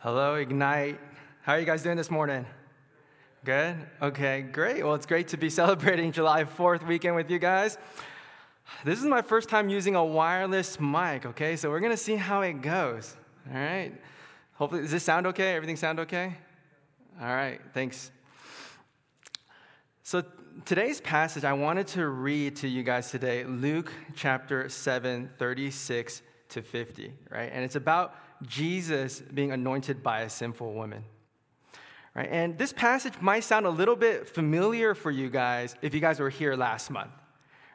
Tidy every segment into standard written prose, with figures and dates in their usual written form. Hello, Ignite. How are you guys doing this morning? Good? Okay, great. Well, it's great to be celebrating July 4th weekend with you guys. This is my first time using a wireless mic, okay? So we're going to see how it goes, all right? Hopefully, does this sound okay? Everything sound okay? All right, thanks. So today's passage, I wanted to read to you guys today, Luke chapter 7, 36 to 50, right? And it's about Jesus being anointed by a sinful woman, right? And this passage might sound a little bit familiar for you guys if you guys were here last month,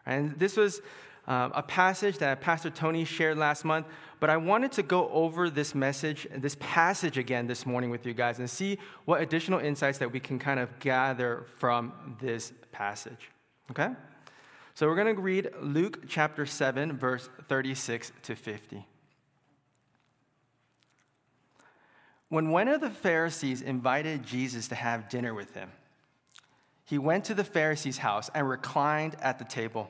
right? And this was a passage that Pastor Tony shared last month, but I wanted to go over this passage again this morning with you guys and see what additional insights that we can kind of gather from this passage, okay? So we're going to read Luke chapter 7, verse 36 to 50. When one of the Pharisees invited Jesus to have dinner with him, he went to the Pharisee's house and reclined at the table.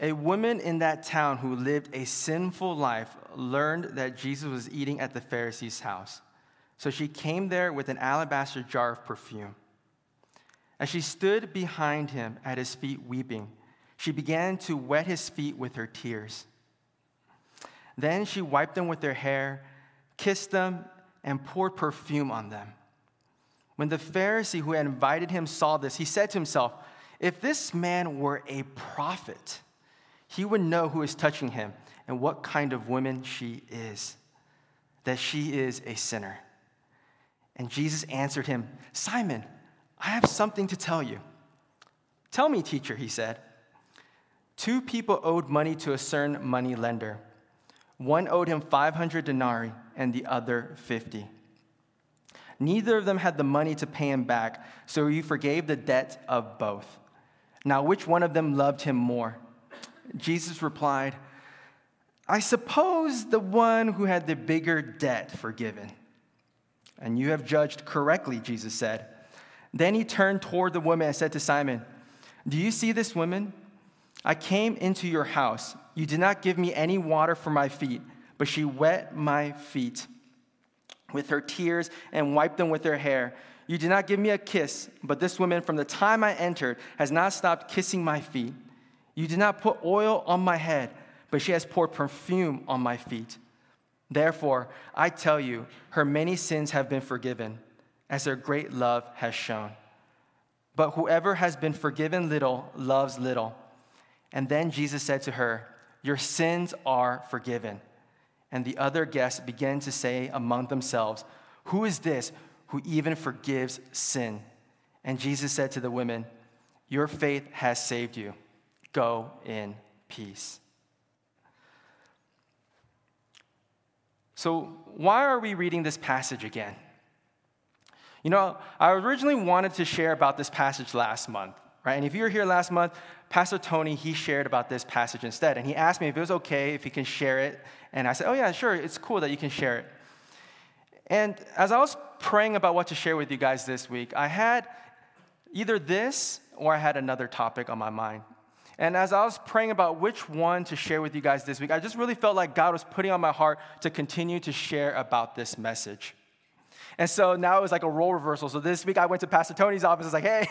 A woman in that town who lived a sinful life learned that Jesus was eating at the Pharisee's house. So she came there with an alabaster jar of perfume. As she stood behind him at his feet weeping, she began to wet his feet with her tears. Then she wiped them with her hair, kissed them, and poured perfume on them. When the Pharisee who had invited him saw this, he said to himself, "If this man were a prophet, he would know who is touching him and what kind of woman she is, that she is a sinner." And Jesus answered him, "Simon, I have something to tell you." "Tell me, teacher," he said. "Two people owed money to a certain money lender. One owed him 500 denarii and the other 50. Neither of them had the money to pay him back, so he forgave the debt of both. Now, which one of them loved him more?" Jesus replied, "I suppose the one who had the bigger debt forgiven." "And you have judged correctly," Jesus said. Then he turned toward the woman and said to Simon, "Do you see this woman? I came into your house. You did not give me any water for my feet, but she wet my feet with her tears and wiped them with her hair. You did not give me a kiss, but this woman from the time I entered has not stopped kissing my feet. You did not put oil on my head, but she has poured perfume on my feet. Therefore, I tell you, her many sins have been forgiven, as her great love has shown. But whoever has been forgiven little loves little." And then Jesus said to her, "Your sins are forgiven." And the other guests began to say among themselves, "Who is this who even forgives sin?" And Jesus said to the women, "Your faith has saved you. Go in peace." So why are we reading this passage again? You know, I originally wanted to share about this passage last month, right? And if you were here last month, Pastor Tony, he shared about this passage instead. And he asked me if it was okay, if he can share it. And I said, "Oh yeah, sure, it's cool that you can share it." And as I was praying about what to share with you guys this week, I had either this or I had another topic on my mind. And as I was praying about which one to share with you guys this week, I just really felt like God was putting on my heart to continue to share about this message. And so now it was like a role reversal. So this week I went to Pastor Tony's office. I was like, "Hey,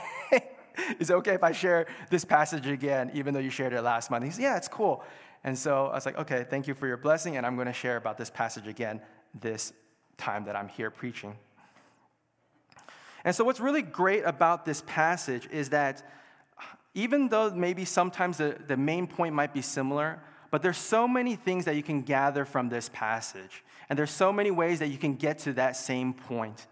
is it okay if I share this passage again, even though you shared it last month?" He said, "Yeah, it's cool." And so I was like, "Okay, thank you for your blessing, and I'm going to share about this passage again this time that I'm here preaching." And so what's really great about this passage is that even though maybe sometimes the main point might be similar, but there's so many things that you can gather from this passage, and there's so many ways that you can get to that same point.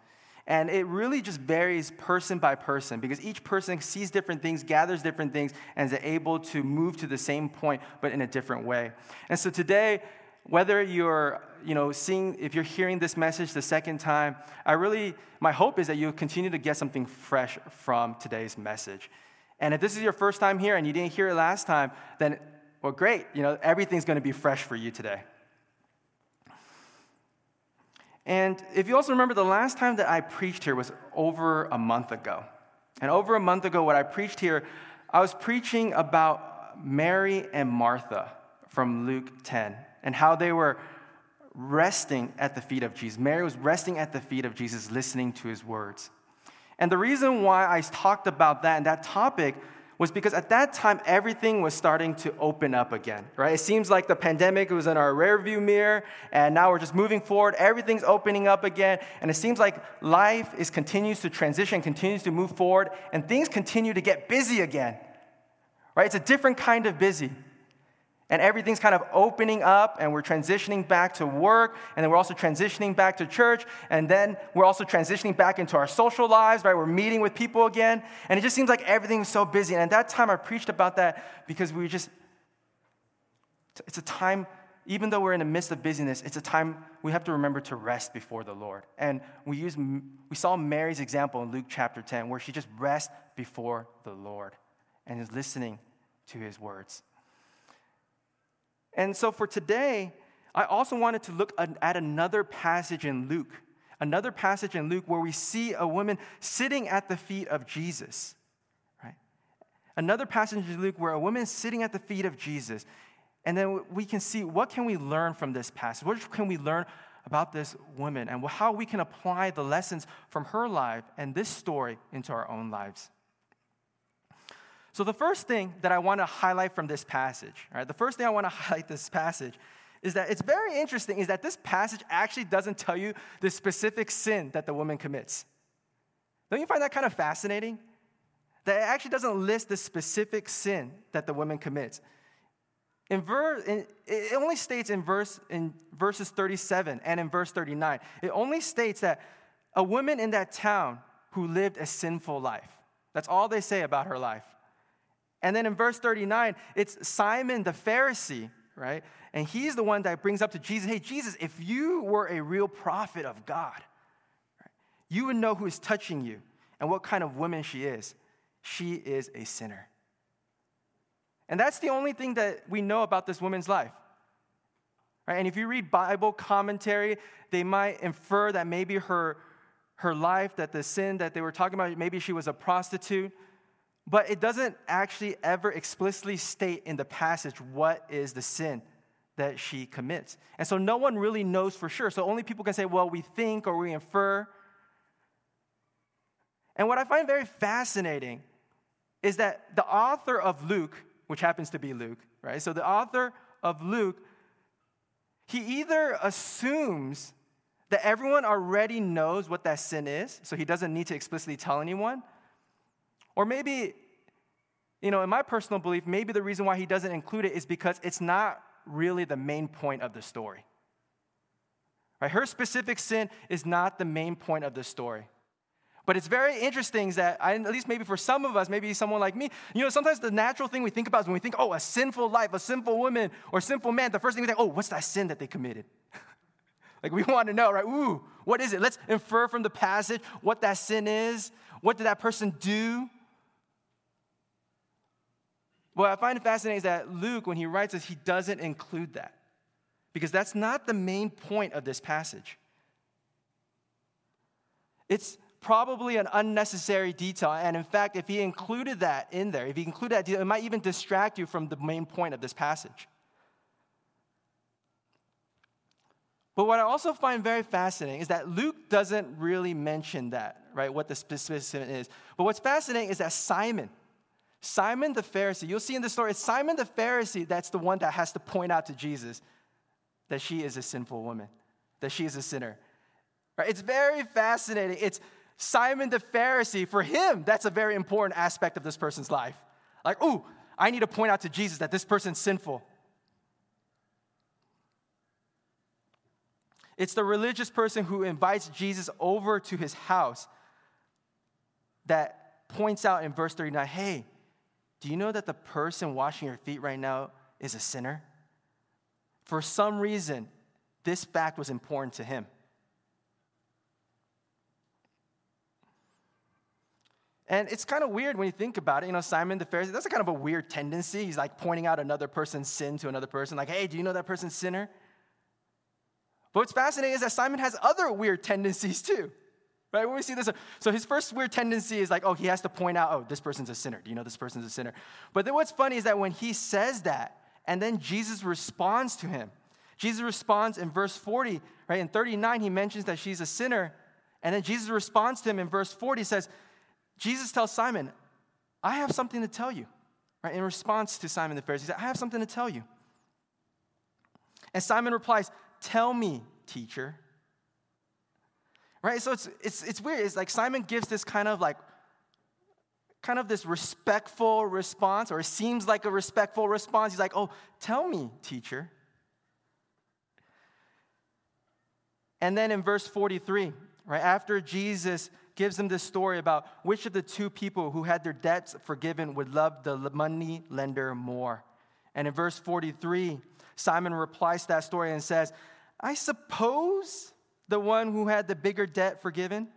And it really just varies person by person, because each person sees different things, gathers different things, and is able to move to the same point, but in a different way. And so today, whether you're, if you're hearing this message the second time, my hope is that you'll continue to get something fresh from today's message. And if this is your first time here and you didn't hear it last time, then, well, great, everything's going to be fresh for you today. And if you also remember, the last time that I preached here was over a month ago. And over a month ago, what I preached here, I was preaching about Mary and Martha from Luke 10 and how they were resting at the feet of Jesus. Mary was resting at the feet of Jesus, listening to his words. And the reason why I talked about that and that topic was because at that time, everything was starting to open up again, right? It seems like the pandemic was in our rearview mirror, and now we're just moving forward. Everything's opening up again, and it seems like life continues to transition, continues to move forward, and things continue to get busy again, right? It's a different kind of busy, and everything's kind of opening up, and we're transitioning back to work, and then we're also transitioning back to church, and then we're also transitioning back into our social lives, right? We're meeting with people again, and it just seems like everything is so busy. And at that time, I preached about that because it's a time, even though we're in the midst of busyness, it's a time we have to remember to rest before the Lord. And we saw Mary's example in Luke chapter 10, where she just rests before the Lord and is listening to his words. And so for today, I also wanted to look at another passage in Luke where we see a woman sitting at the feet of Jesus, right? Another passage in Luke where a woman is sitting at the feet of Jesus. And then we can see, what can we learn from this passage? What can we learn about this woman and how we can apply the lessons from her life and this story into our own lives? So the first thing that I want to highlight from this passage, right? The first thing I want to highlight this passage is that it's very interesting is that this passage actually doesn't tell you the specific sin that the woman commits. Don't you find that kind of fascinating? That it actually doesn't list the specific sin that the woman commits. It only states in verses 37 and in verse 39, it only states that a woman in that town who lived a sinful life. That's all they say about her life. And then in verse 39, it's Simon the Pharisee, right? And he's the one that brings up to Jesus, hey, Jesus, if you were a real prophet of God, right, you would know who is touching you and what kind of woman she is. She is a sinner. And that's the only thing that we know about this woman's life. Right? And if you read Bible commentary, they might infer that maybe her life, that the sin that they were talking about, maybe she was a prostitute. But it doesn't actually ever explicitly state in the passage what is the sin that she commits. And so no one really knows for sure. So only people can say, well, we think or we infer. And what I find very fascinating is that the author of Luke, which happens to be Luke, right? So the author of Luke, he either assumes that everyone already knows what that sin is, so he doesn't need to explicitly tell anyone. Or maybe, in my personal belief, maybe the reason why he doesn't include it is because it's not really the main point of the story. Right? Her specific sin is not the main point of the story. But it's very interesting that, at least maybe for some of us, maybe someone like me, sometimes the natural thing we think about is when we think, oh, a sinful life, a sinful woman, or sinful man, the first thing we think, oh, what's that sin that they committed? Like we want to know, right? Ooh, what is it? Let's infer from the passage what that sin is. What did that person do? What I find fascinating is that Luke, when he writes this, he doesn't include that because that's not the main point of this passage. It's probably an unnecessary detail, and in fact, if he included that in there, it might even distract you from the main point of this passage. But what I also find very fascinating is that Luke doesn't really mention that, right, what the specific sin is. But what's fascinating is that Simon the Pharisee, you'll see in the story, it's Simon the Pharisee that's the one that has to point out to Jesus that she is a sinful woman, that she is a sinner. Right? It's very fascinating. It's Simon the Pharisee. For him, that's a very important aspect of this person's life. Like, ooh, I need to point out to Jesus that this person's sinful. It's the religious person who invites Jesus over to his house that points out in verse 39, hey, do you know that the person washing your feet right now is a sinner? For some reason, this fact was important to him. And it's kind of weird when you think about it. Simon the Pharisee, that's a kind of a weird tendency. He's like pointing out another person's sin to another person, like, hey, do you know that person's sinner? But what's fascinating is that Simon has other weird tendencies too, right? When we see this, so his first weird tendency is like, oh, he has to point out, oh, this person's a sinner. Do you know this person's a sinner? But then what's funny is that when he says that, and then Jesus responds to him, Jesus responds in verse 40, right? In 39, he mentions that she's a sinner. And then Jesus responds to him in verse 40, says, Jesus tells Simon, I have something to tell you, right? In response to Simon the Pharisee, he said, I have something to tell you. And Simon replies, tell me, teacher. Right? So it's weird. It's like Simon gives this kind of this respectful response, or it seems like a respectful response. He's like, oh, tell me, teacher. And then in verse 43, right, after Jesus gives them this story about which of the two people who had their debts forgiven would love the money lender more. And in verse 43, Simon replies to that story and says, I suppose the one who had the bigger debt forgiven.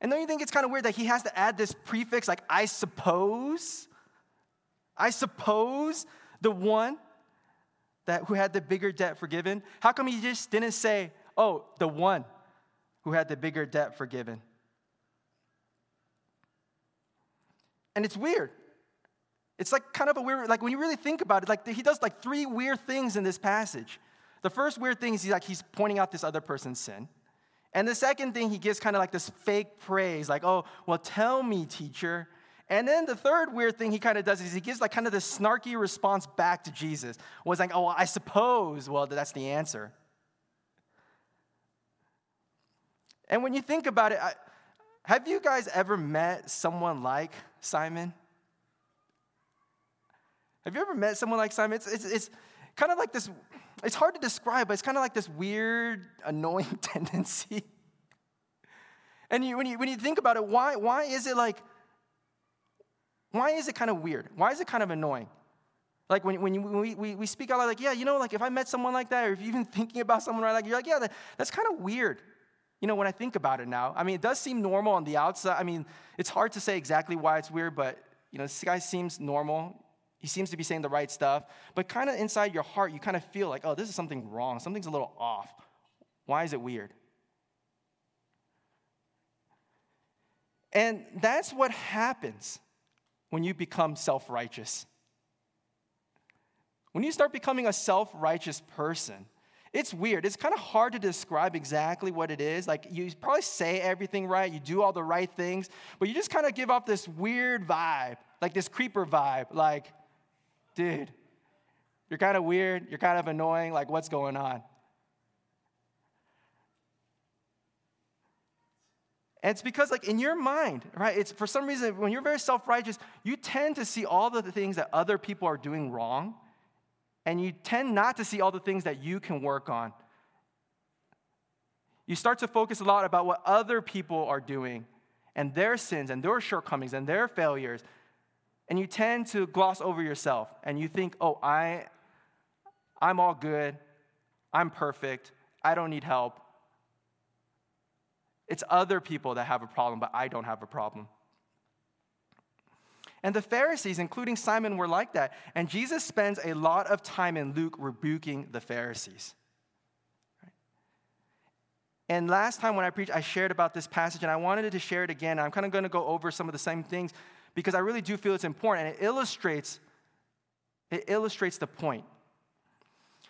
And don't you think it's kind of weird that he has to add this prefix, like, I suppose? I suppose the one that who had the bigger debt forgiven? How come he just didn't say, oh, the one who had the bigger debt forgiven? And it's weird. It's like kind of a weird, like when you really think about it, like he does like three weird things in this passage. The first weird thing is he's pointing out this other person's sin. And the second thing, he gives kind of like this fake praise, like, oh, well, tell me, teacher. And then the third weird thing he kind of does is he gives like kind of this snarky response back to Jesus. Was like, oh, well, I suppose, well, that's the answer. And when you think about it, have you guys ever met someone like Simon? Have you ever met someone like Simon? It's kind of like this, it's hard to describe, but it's kind of like this weird, annoying tendency. And when you think about it, why is it kind of weird? Why is it kind of annoying? Like when we speak out loud, like, yeah, you know, like if I met someone like that, or if you're even thinking about someone like that, you're like, yeah, that's kind of weird. You know, when I think about it now, I mean, it does seem normal on the outside. I mean, it's hard to say exactly why it's weird, but, you know, this guy seems normal. He seems to be saying the right stuff. But kind of inside your heart, you kind of feel like, oh, this is something wrong. Something's a little off. Why is it weird? And that's what happens when you become self-righteous. When you start becoming a self-righteous person, it's weird. It's kind of hard to describe exactly what it is. Like, you probably say everything right. You do all the right things. But you just kind of give off this weird vibe, like this creeper vibe. Like, dude, you're kind of weird. You're kind of annoying. Like, what's going on? And it's because, like, in your mind, right, it's for some reason, when you're very self-righteous, you tend to see all the things that other people are doing wrong. And you tend not to see all the things that you can work on. You start to focus a lot about what other people are doing and their sins and their shortcomings and their failures. And you tend to gloss over yourself. And you think, oh, I'm all good. I'm perfect. I don't need help. It's other people that have a problem, but I don't have a problem. And the Pharisees, including Simon, were like that. And Jesus spends a lot of time in Luke rebuking the Pharisees. And last time when I preached, I shared about this passage, and I wanted to share it again. I'm kind of going to go over some of the same things because I really do feel it's important, and it illustrates the point.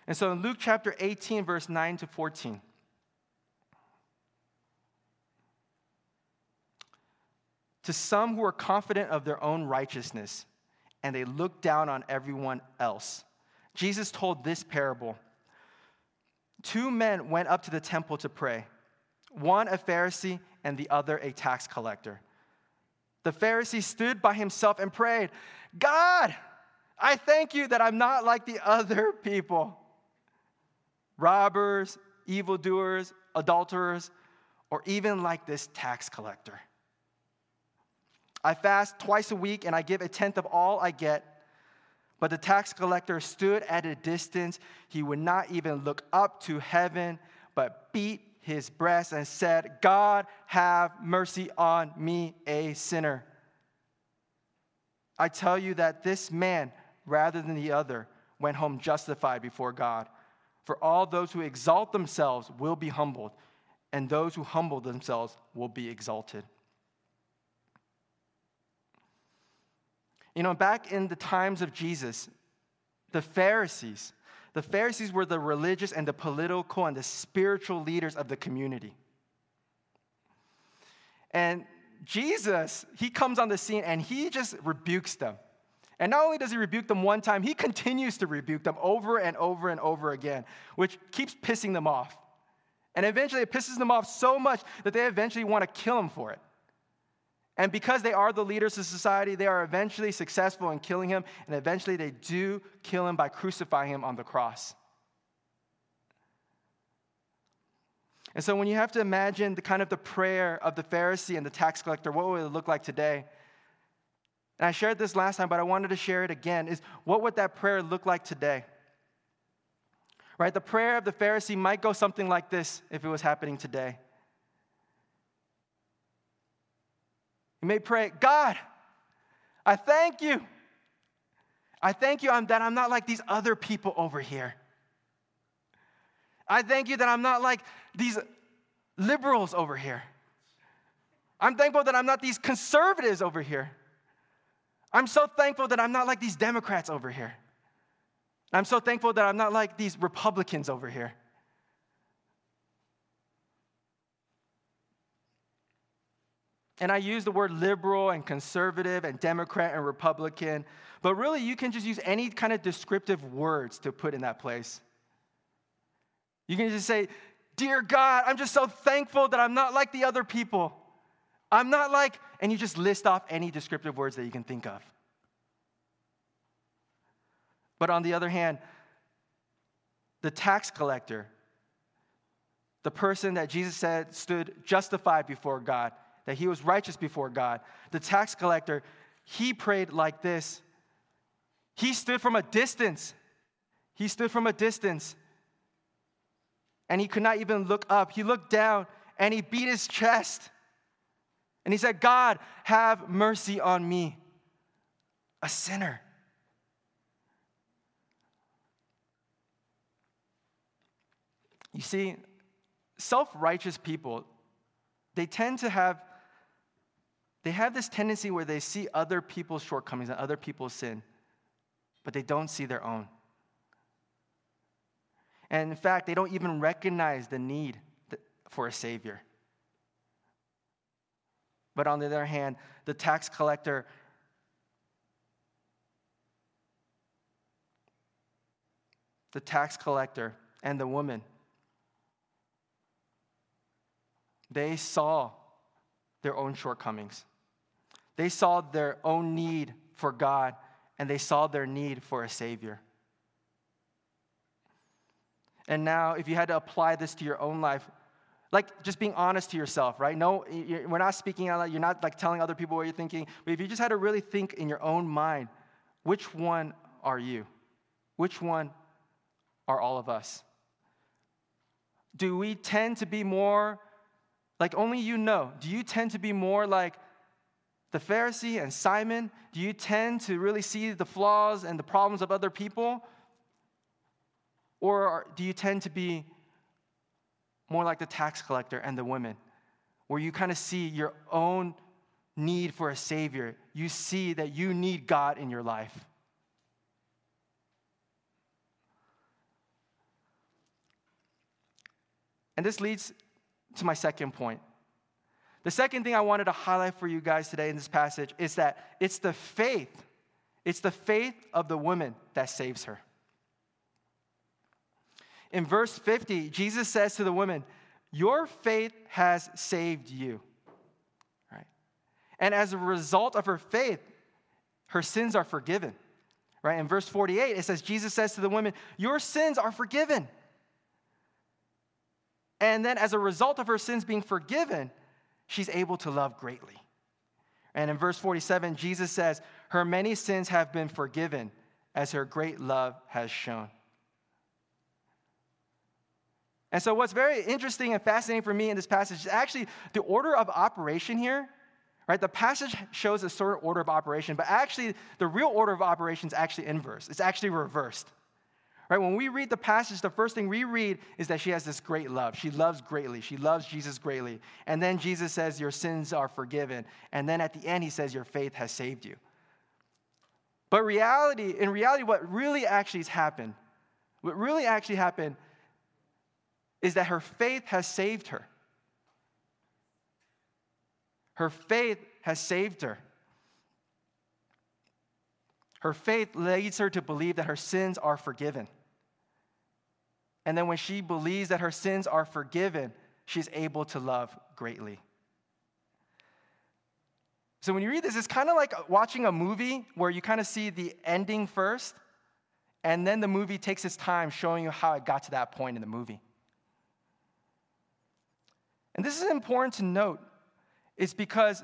And so in Luke chapter 18, verse 9 to 14, to some who are confident of their own righteousness, and they look down on everyone else, Jesus told this parable. 2 men went up to the temple to pray, one a Pharisee and the other a tax collector. The Pharisee stood by himself and prayed, God, I thank you that I'm not like the other people, robbers, evildoers, adulterers, or even like this tax collector. I fast twice a week, and I give a tenth of all I get. But the tax collector stood at a distance. He would not even look up to heaven, but beat his breast and said, God, have mercy on me, a sinner. I tell you that this man, rather than the other, went home justified before God. For all those who exalt themselves will be humbled, and those who humble themselves will be exalted. You know, back in the times of Jesus, The Pharisees. The Pharisees were the religious and the political and the spiritual leaders of the community. And Jesus, he comes on the scene and he just rebukes them. And not only does he rebuke them one time, he continues to rebuke them over and over and over again, which keeps pissing them off. And eventually it pisses them off so much that they eventually want to kill him for it. And because they are the leaders of society, they are eventually successful in killing him, and eventually they do kill him by crucifying him on the cross. And so when you have to imagine the kind of the prayer of the Pharisee and the tax collector, what would it look like today? And I shared this last time, but I wanted to share it again, is what would that prayer look like today? Right? The prayer of the Pharisee might go something like this if it was happening today. You may pray, God, I thank you. I thank you that I'm not like these other people over here. I thank you that I'm not like these liberals over here. I'm thankful that I'm not these conservatives over here. I'm so thankful that I'm not like these Democrats over here. I'm so thankful that I'm not like these Republicans over here. And I use the word liberal and conservative and Democrat and Republican, but really you can just use any kind of descriptive words to put in that place. You can just say, dear God, I'm just so thankful that I'm not like the other people. I'm not like, and you just list off any descriptive words that you can think of. But on the other hand, the tax collector, the person that Jesus said stood justified before God, that he was righteous before God, the tax collector, he prayed like this. He stood from a distance. He stood from a distance. And he could not even look up. He looked down and he beat his chest. And he said, God, have mercy on me, a sinner. You see, self-righteous people, they tend to have, they have this tendency where they see other people's shortcomings and other people's sin, but they don't see their own. And in fact, they don't even recognize the need for a Savior. But on the other hand, the tax collector, and the woman, they saw their own shortcomings. They saw their own need for God, and they saw their need for a Savior. And now, if you had to apply this to your own life, like just being honest to yourself, right? No, we're not speaking out loud. You're not like telling other people what you're thinking. But if you just had to really think in your own mind, which one are you? Which one are all of us? Do we tend to be more, like only you know, do you tend to be more like the Pharisee and Simon? Do you tend to really see the flaws and the problems of other people? Or do you tend to be more like the tax collector and the women, where you kind of see your own need for a Savior? You see that you need God in your life. And this leads to my second point. The second thing I wanted to highlight for you guys today in this passage is that it's the faith of the woman that saves her. In verse 50, Jesus says to the woman, your faith has saved you. Right? And as a result of her faith, her sins are forgiven. Right? In verse 48, it says, Jesus says to the woman, your sins are forgiven. And then as a result of her sins being forgiven, she's able to love greatly. And in verse 47, Jesus says, her many sins have been forgiven as her great love has shown. And so what's very interesting and fascinating for me in this passage is actually the order of operation here, right? The passage shows a sort of order of operation, but actually the real order of operation is actually inverse. It's actually reversed, right? When we read the passage, the first thing we read is that she has this great love. She loves greatly. She loves Jesus greatly. And then Jesus says, your sins are forgiven. And then at the end, he says, your faith has saved you. But in reality, what really actually has happened, is that her faith has saved her. Her faith has saved her. Her faith leads her to believe that her sins are forgiven. And then when she believes that her sins are forgiven, she's able to love greatly. So when you read this, it's kind of like watching a movie where you kind of see the ending first, and then the movie takes its time showing you how it got to that point in the movie. And this is important to note. It's because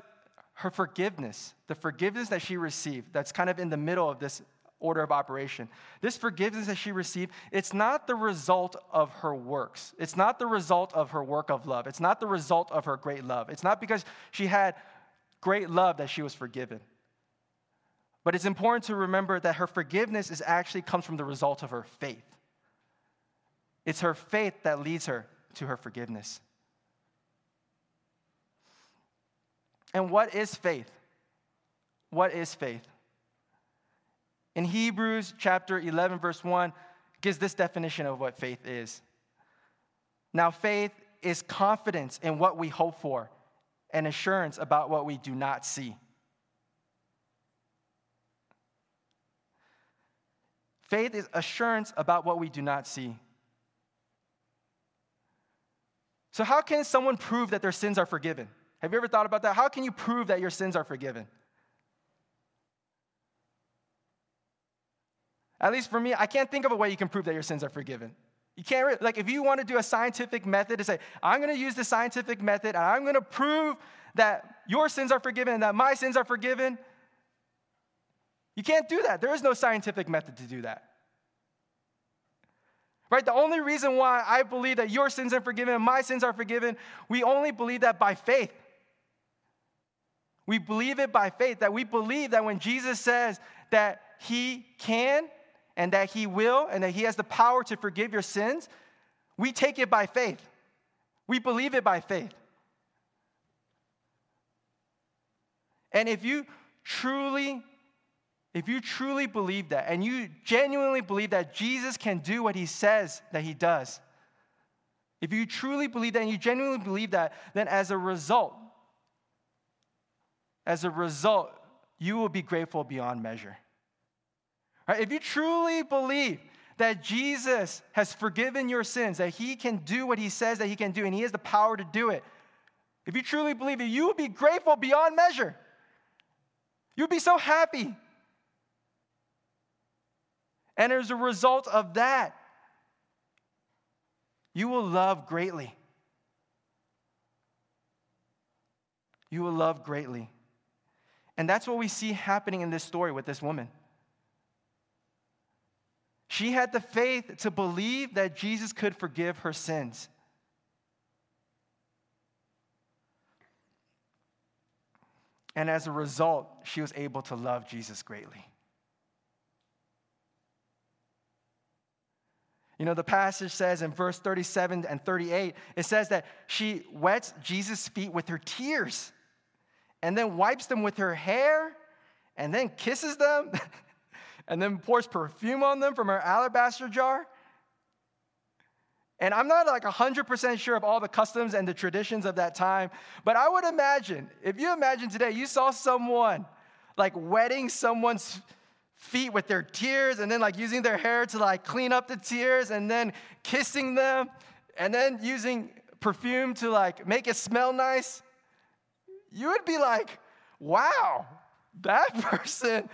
her forgiveness, the forgiveness that she received, that's kind of in the middle of this order of operation. This forgiveness that she received, it's not the result of her works. It's not the result of her work of love. It's not the result of her great love. It's not because she had great love that she was forgiven. But it's important to remember that her forgiveness is actually comes from the result of her faith. It's her faith that leads her to her forgiveness. And what is faith? What is faith? In Hebrews chapter 11, verse 1, gives this definition of what faith is. Now, faith is confidence in what we hope for and assurance about what we do not see. Faith is assurance about what we do not see. So how can someone prove that their sins are forgiven? Have you ever thought about that? How can you prove that your sins are forgiven? At least for me, I can't think of a way you can prove that your sins are forgiven. You can't, like if you want to do a scientific method to say, I'm going to use the scientific method and I'm going to prove that your sins are forgiven and that my sins are forgiven. You can't do that. There is no scientific method to do that. Right? The only reason why I believe that your sins are forgiven and my sins are forgiven, we only believe that by faith. We believe it by faith, that we believe that when Jesus says that he can and that he will and that he has the power to forgive your sins, we take it by faith. We believe it by faith. And if you truly believe that and you genuinely believe that Jesus can do what he says that he does, if you truly believe that and you genuinely believe that, then as a result, you will be grateful beyond measure. Right? If you truly believe that Jesus has forgiven your sins, that he can do what he says that he can do, and he has the power to do it, if you truly believe it, you will be grateful beyond measure. You'll be so happy. And as a result of that, you will love greatly. You will love greatly. And that's what we see happening in this story with this woman. She had the faith to believe that Jesus could forgive her sins. And as a result, she was able to love Jesus greatly. You know, the passage says in verse 37 and 38, it says that she wets Jesus' feet with her tears and then wipes them with her hair and then kisses them and then pours perfume on them from her alabaster jar. And I'm not 100% sure of all the customs and the traditions of that time, but I would imagine, if you imagine today, you saw someone wetting someone's feet with their tears and then using their hair to clean up the tears and then kissing them and then using perfume to make it smell nice, you would be wow, that person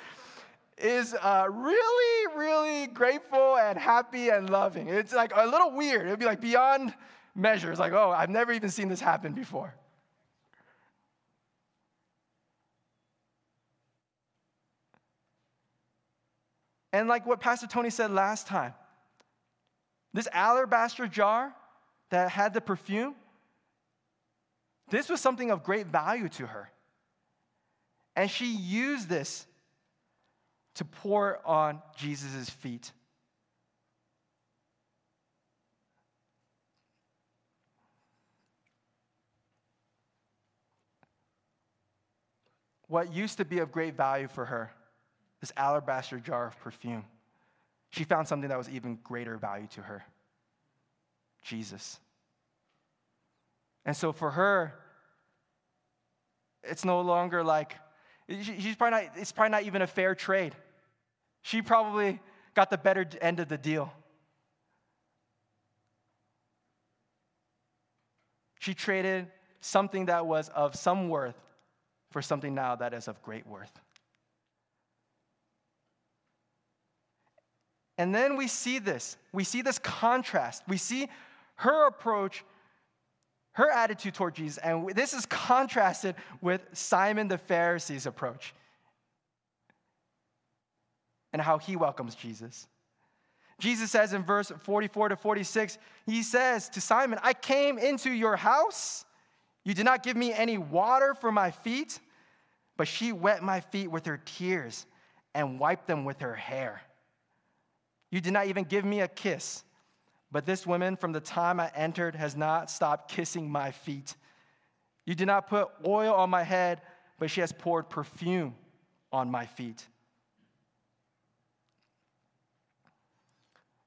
is really, really grateful and happy and loving. It's a little weird. It would be beyond measure. It's oh, I've never even seen this happen before. And what Pastor Tony said last time, this alabaster jar that had the perfume, this was something of great value to her. And she used this to pour on Jesus' feet. What used to be of great value for her this alabaster jar of perfume, she found something that was even greater value to her: Jesus. And so for her, it's no longer like, it's probably not even a fair trade. She probably got the better end of the deal. She traded something that was of some worth for something now that is of great worth. And then we see this contrast. We see her approach, her attitude toward Jesus, and this is contrasted with Simon the Pharisee's approach and how he welcomes Jesus. Jesus says in verse 44 to 46, he says to Simon, "I came into your house. You did not give me any water for my feet, but she wet my feet with her tears and wiped them with her hair. You did not even give me a kiss, but this woman from the time I entered has not stopped kissing my feet. You did not put oil on my head, but she has poured perfume on my feet."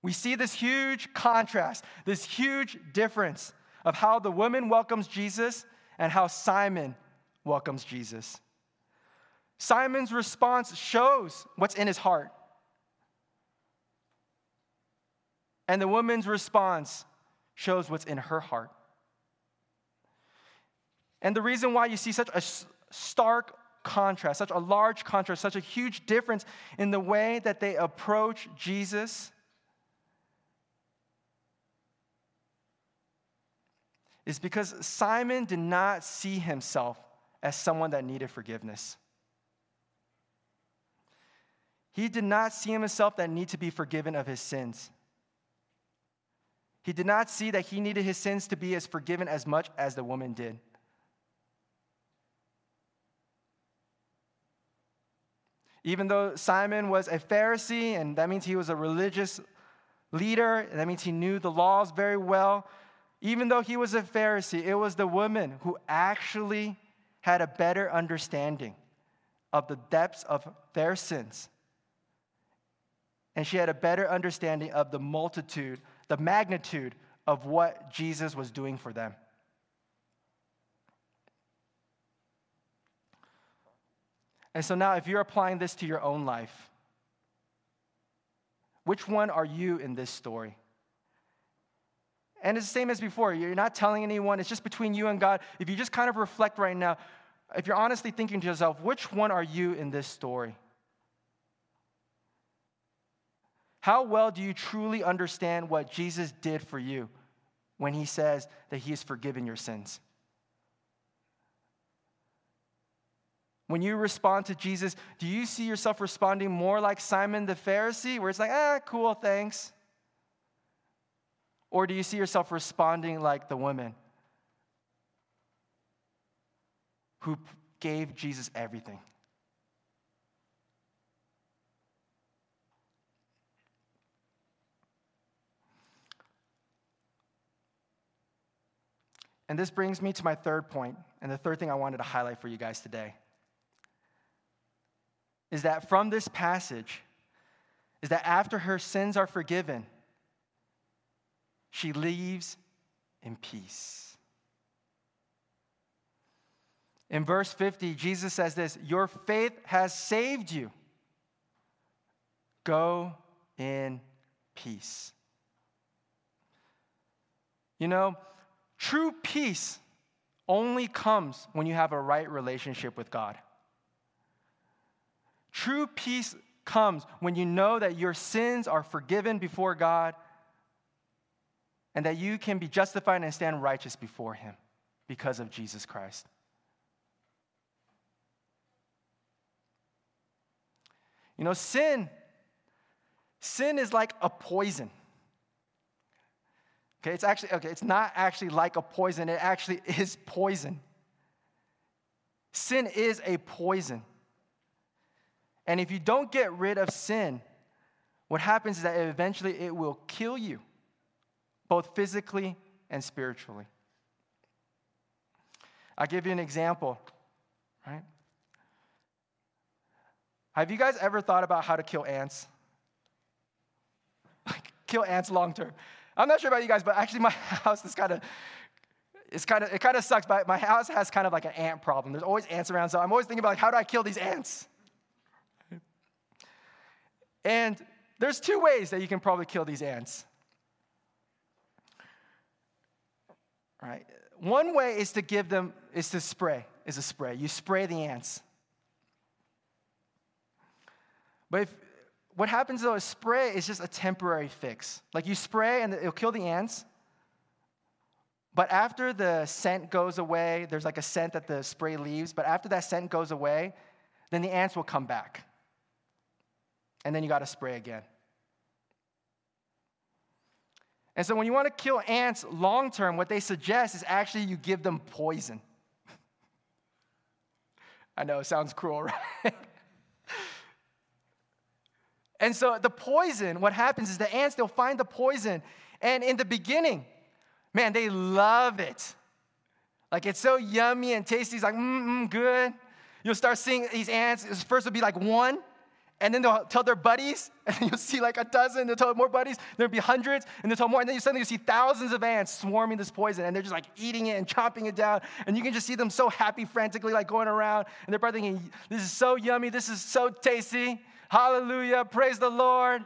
We see this huge contrast, this huge difference of how the woman welcomes Jesus and how Simon welcomes Jesus. Simon's response shows what's in his heart. And the woman's response shows what's in her heart. And the reason why you see such a stark contrast, such a large contrast, such a huge difference in the way that they approach Jesus is because Simon did not see himself as someone that needed forgiveness. He did not see himself that need to be forgiven of his sins. He did not see that he needed his sins to be as forgiven as much as the woman did. Even though Simon was a Pharisee, and that means he was a religious leader, and that means he knew the laws very well, even though he was a Pharisee, it was the woman who actually had a better understanding of the depths of their sins. And she had a better understanding of the multitude, the magnitude of what Jesus was doing for them. And so now, if you're applying this to your own life, which one are you in this story? And it's the same as before. You're not telling anyone. It's just between you and God. If you just kind of reflect right now, if you're honestly thinking to yourself, which one are you in this story? How well do you truly understand what Jesus did for you when he says that he has forgiven your sins? When you respond to Jesus, do you see yourself responding more like Simon the Pharisee, where it's like, cool, thanks? Or do you see yourself responding like the woman who gave Jesus everything? And this brings me to my third point, and the third thing I wanted to highlight for you guys today is that from this passage, is that after her sins are forgiven, she leaves in peace. In verse 50, Jesus says this, "Your faith has saved you. Go in peace." You know, true peace only comes when you have a right relationship with God. True peace comes when you know that your sins are forgiven before God, and that you can be justified and stand righteous before him because of Jesus Christ. You know, sin is like a poison. Okay, it's not actually like a poison. It actually is poison. Sin is a poison. And if you don't get rid of sin, what happens is that eventually it will kill you, both physically and spiritually. I'll give you an example, right? Have you guys ever thought about how to kill ants? Like, kill ants long term. I'm not sure about you guys, but actually my house is kind of sucks, but my house has kind of like an ant problem. There's always ants around, so I'm always thinking about, like, how do I kill these ants? And there's two ways that you can probably kill these ants. All right. One way is to give them, is to spray. You spray the ants. But what happens though is spray is just a temporary fix. Like you spray and it'll kill the ants. But after the scent goes away, there's like a scent that the spray leaves. But after that scent goes away, then the ants will come back. And then you got to spray again. And so when you want to kill ants long term, what they suggest is actually you give them poison. I know, it sounds cruel, right? And so the poison, what happens is the ants, they'll find the poison. And in the beginning, man, they love it. Like it's so yummy and tasty. It's like, good. You'll start seeing these ants. First it'll be like one. And then they'll tell their buddies, and then you'll see like a dozen, they'll tell more buddies, there'll be hundreds, and they'll tell more, and then suddenly you see thousands of ants swarming this poison, and they're just like eating it and chomping it down, and you can just see them so happy, frantically, like going around, and they're probably thinking, this is so yummy, this is so tasty, hallelujah, praise the Lord,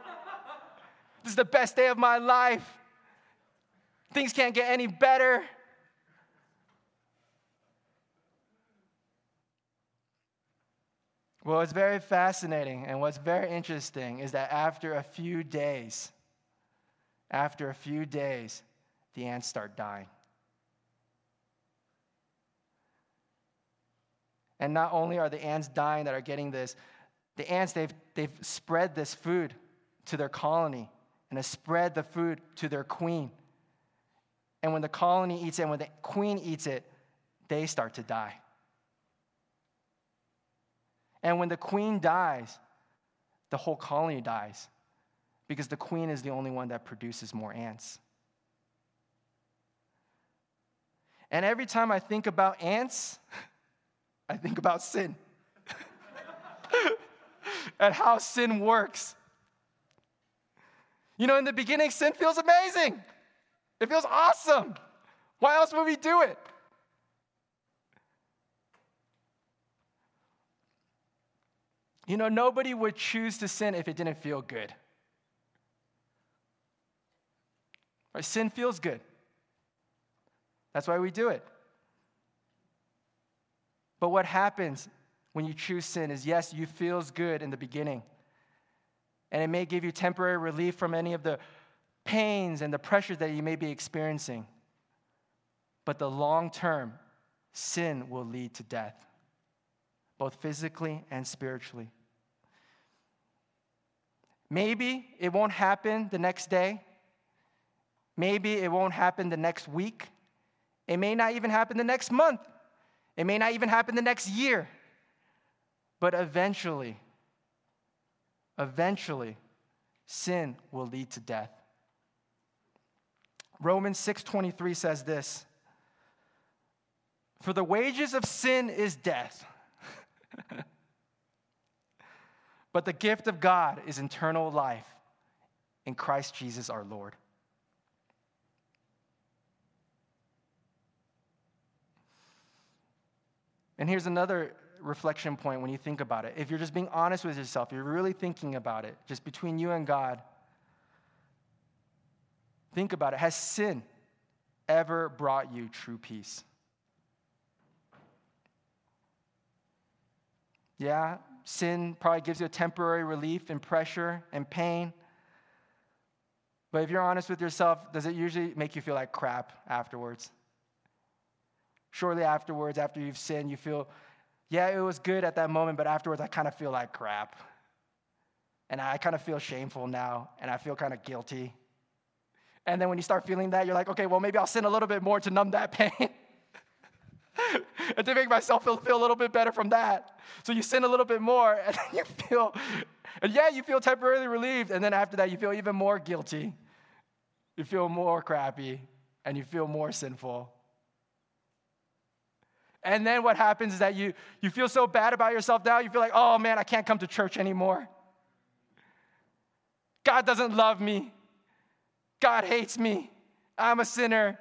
this is the best day of my life, things can't get any better. Well, it's very fascinating, and what's very interesting is that after a few days, the ants start dying. And not only are the ants dying that are getting this, the ants, they've spread this food to their colony, and have spread the food to their queen. And when the colony eats it, and when the queen eats it, they start to die. And when the queen dies, the whole colony dies because the queen is the only one that produces more ants. And every time I think about ants, I think about sin and how sin works. You know, in the beginning, sin feels amazing. It feels awesome. Why else would we do it? You know, nobody would choose to sin if it didn't feel good. Right? Sin feels good. That's why we do it. But what happens when you choose sin is, yes, you feels good in the beginning. And it may give you temporary relief from any of the pains and the pressures that you may be experiencing. But the long term, sin will lead to death, both physically and spiritually. Maybe it won't happen the next day. Maybe it won't happen the next week. It may not even happen the next month. It may not even happen the next year. But eventually, sin will lead to death. Romans 6:23 says this, "For the wages of sin is death, but the gift of God is eternal life in Christ Jesus our Lord." And here's another reflection point when you think about it. If you're just being honest with yourself, you're really thinking about it, just between you and God, think about it. Has sin ever brought you true peace? Yeah, sin probably gives you a temporary relief and pressure and pain. But if you're honest with yourself, does it usually make you feel like crap afterwards? Shortly afterwards, after you've sinned, you feel, yeah, it was good at that moment, but afterwards I kind of feel like crap. And I kind of feel shameful now, and I feel kind of guilty. And then when you start feeling that, you're like, okay, well, maybe I'll sin a little bit more to numb that pain. And to make myself feel a little bit better from that. So you sin a little bit more, and then you feel temporarily relieved, and then after that you feel even more guilty. You feel more crappy, and you feel more sinful. And then what happens is that you feel so bad about yourself now, you feel like, oh man, I can't come to church anymore. God doesn't love me. God hates me. I'm a sinner.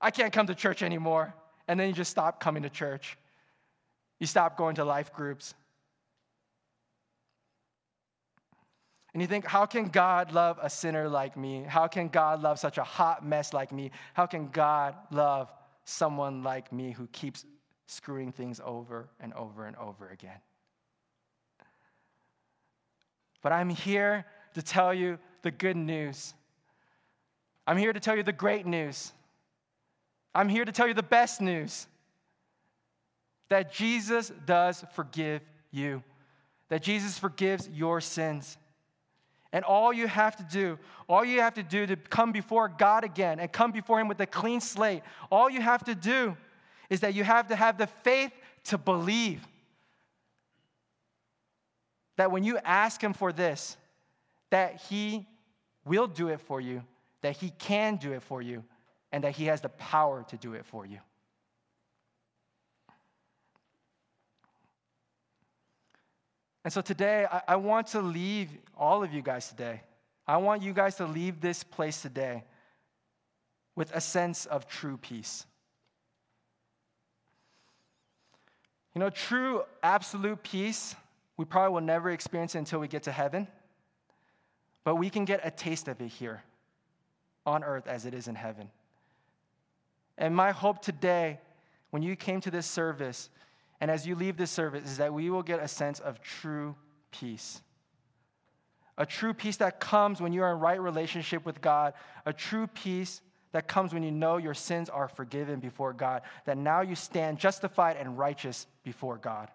I can't come to church anymore. And then you just stop coming to church. You stop going to life groups. And you think, how can God love a sinner like me? How can God love such a hot mess like me? How can God love someone like me who keeps screwing things over and over and over again? But I'm here to tell you the good news. I'm here to tell you the great news. I'm here to tell you the best news. That Jesus does forgive you. That Jesus forgives your sins. And all you have to do to come before God again and come before Him with a clean slate, all you have to do is that you have to have the faith to believe that when you ask Him for this, that He will do it for you, that He can do it for you, and that He has the power to do it for you. And so today, I want to leave all of you guys today. I want you guys to leave this place today with a sense of true peace. You know, true, absolute peace, we probably will never experience it until we get to heaven. But we can get a taste of it here on earth as it is in heaven. And my hope today, when you came to this service, and as you leave this service, is that we will get a sense of true peace. A true peace that comes when you are in right relationship with God. A true peace that comes when you know your sins are forgiven before God. That now you stand justified and righteous before God.